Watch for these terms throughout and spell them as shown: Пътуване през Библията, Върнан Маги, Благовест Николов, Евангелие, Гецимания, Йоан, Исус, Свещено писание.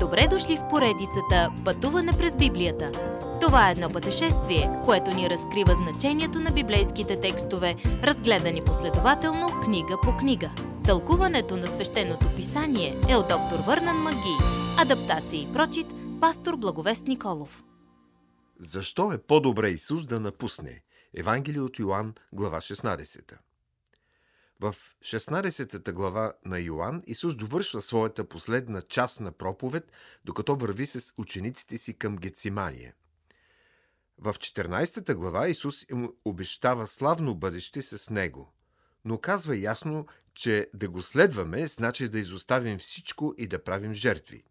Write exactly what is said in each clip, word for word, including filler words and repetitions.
Добре дошли в поредицата Пътуване през Библията. Това е едно пътешествие, което ни разкрива значението на библейските текстове, разгледани последователно книга по книга. Тълкуването на свещеното писание е от доктор Върнан Маги. Адаптация и прочит, пастор Благовест Николов. Защо е по-добре Исус да напусне? Евангелие от Йоан, глава шестнадесета. В шестнадесета глава на Йоан Исус довършва своята последна част на проповед, докато върви с учениците си към Гецимания. В четиринадесета глава Исус им обещава славно бъдеще с него, но казва ясно, че да го следваме значи да изоставим всичко и да правим жертви.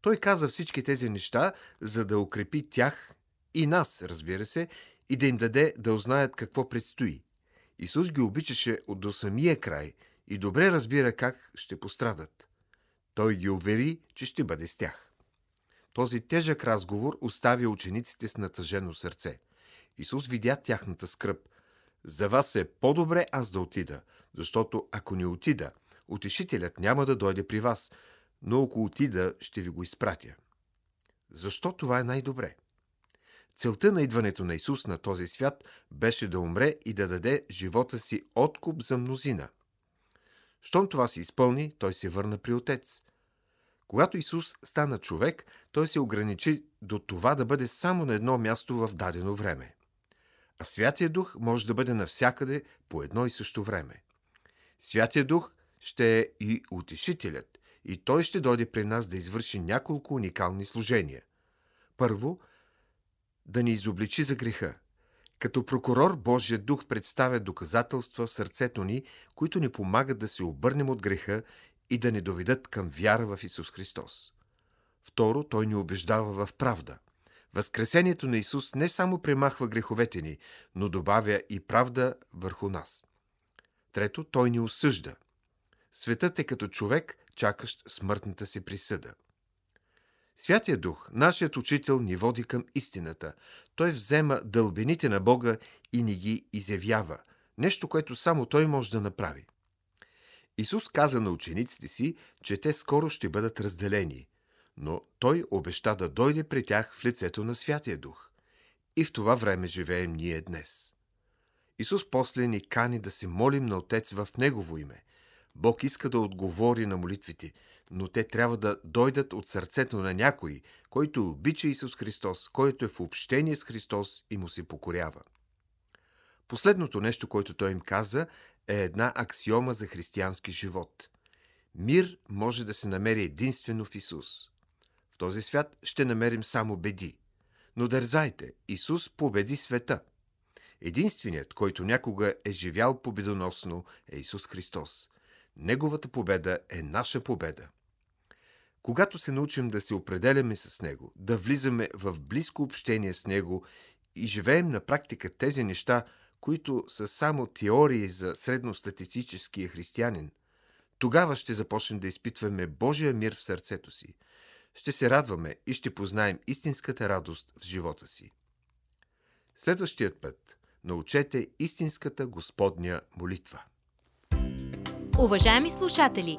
Той каза всички тези неща, за да укрепи тях и нас, разбира се, и да им даде да узнаят какво предстои. Исус ги обичаше от до самия край и добре разбира как ще пострадат. Той ги увери, че ще бъде с тях. Този тежък разговор оставя учениците с натъжено сърце. Исус видя тяхната скръб. За вас е по-добре аз да отида, защото ако не отида, утешителят няма да дойде при вас, но ако отида, ще ви го изпратя. Защо това е най-добре? Целта на идването на Исус на този свят беше да умре и да даде живота си откуп за мнозина. Щом това се изпълни, той се върна при Отец. Когато Исус стана човек, той се ограничи до това да бъде само на едно място в дадено време. А Святия Дух може да бъде навсякъде по едно и също време. Святия Дух ще е и утешителят, и той ще дойде при нас да извърши няколко уникални служения. Първо, да ни изобличи за греха. Като прокурор Божия Дух представя доказателства в сърцето ни, които ни помагат да се обърнем от греха и да ни доведат към вяра в Исус Христос. Второ, Той ни убеждава в правда. Възкресението на Исус не само премахва греховете ни, но добавя и правда върху нас. Трето, Той ни осъжда. Светът е като човек, чакащ смъртната си присъда. Святия Дух, нашият учител, ни води към истината. Той взема дълбините на Бога и ни ги изявява. Нещо, което само Той може да направи. Исус каза на учениците си, че те скоро ще бъдат разделени, но Той обеща да дойде при тях в лицето на Святия Дух. И в това време живеем ние днес. Исус после ни кани да се молим на Отец в Негово име. Бог иска да отговори на молитвите, но те трябва да дойдат от сърцето на някой, който обича Исус Христос, който е в общение с Христос и му се покорява. Последното нещо, което Той им каза, е една аксиома за християнски живот. Мир може да се намери единствено в Исус. В този свят ще намерим само беди. Но дързайте, Исус победи света. Единственият, който някога е живял победоносно, е Исус Христос. Неговата победа е наша победа. Когато се научим да се определяме с Него, да влизаме в близко общение с Него и живеем на практика тези неща, които са само теории за средностатистическия християнин, тогава ще започнем да изпитваме Божия мир в сърцето си. Ще се радваме и ще познаем истинската радост в живота си. Следващият път научете истинската Господня молитва. Уважаеми слушатели,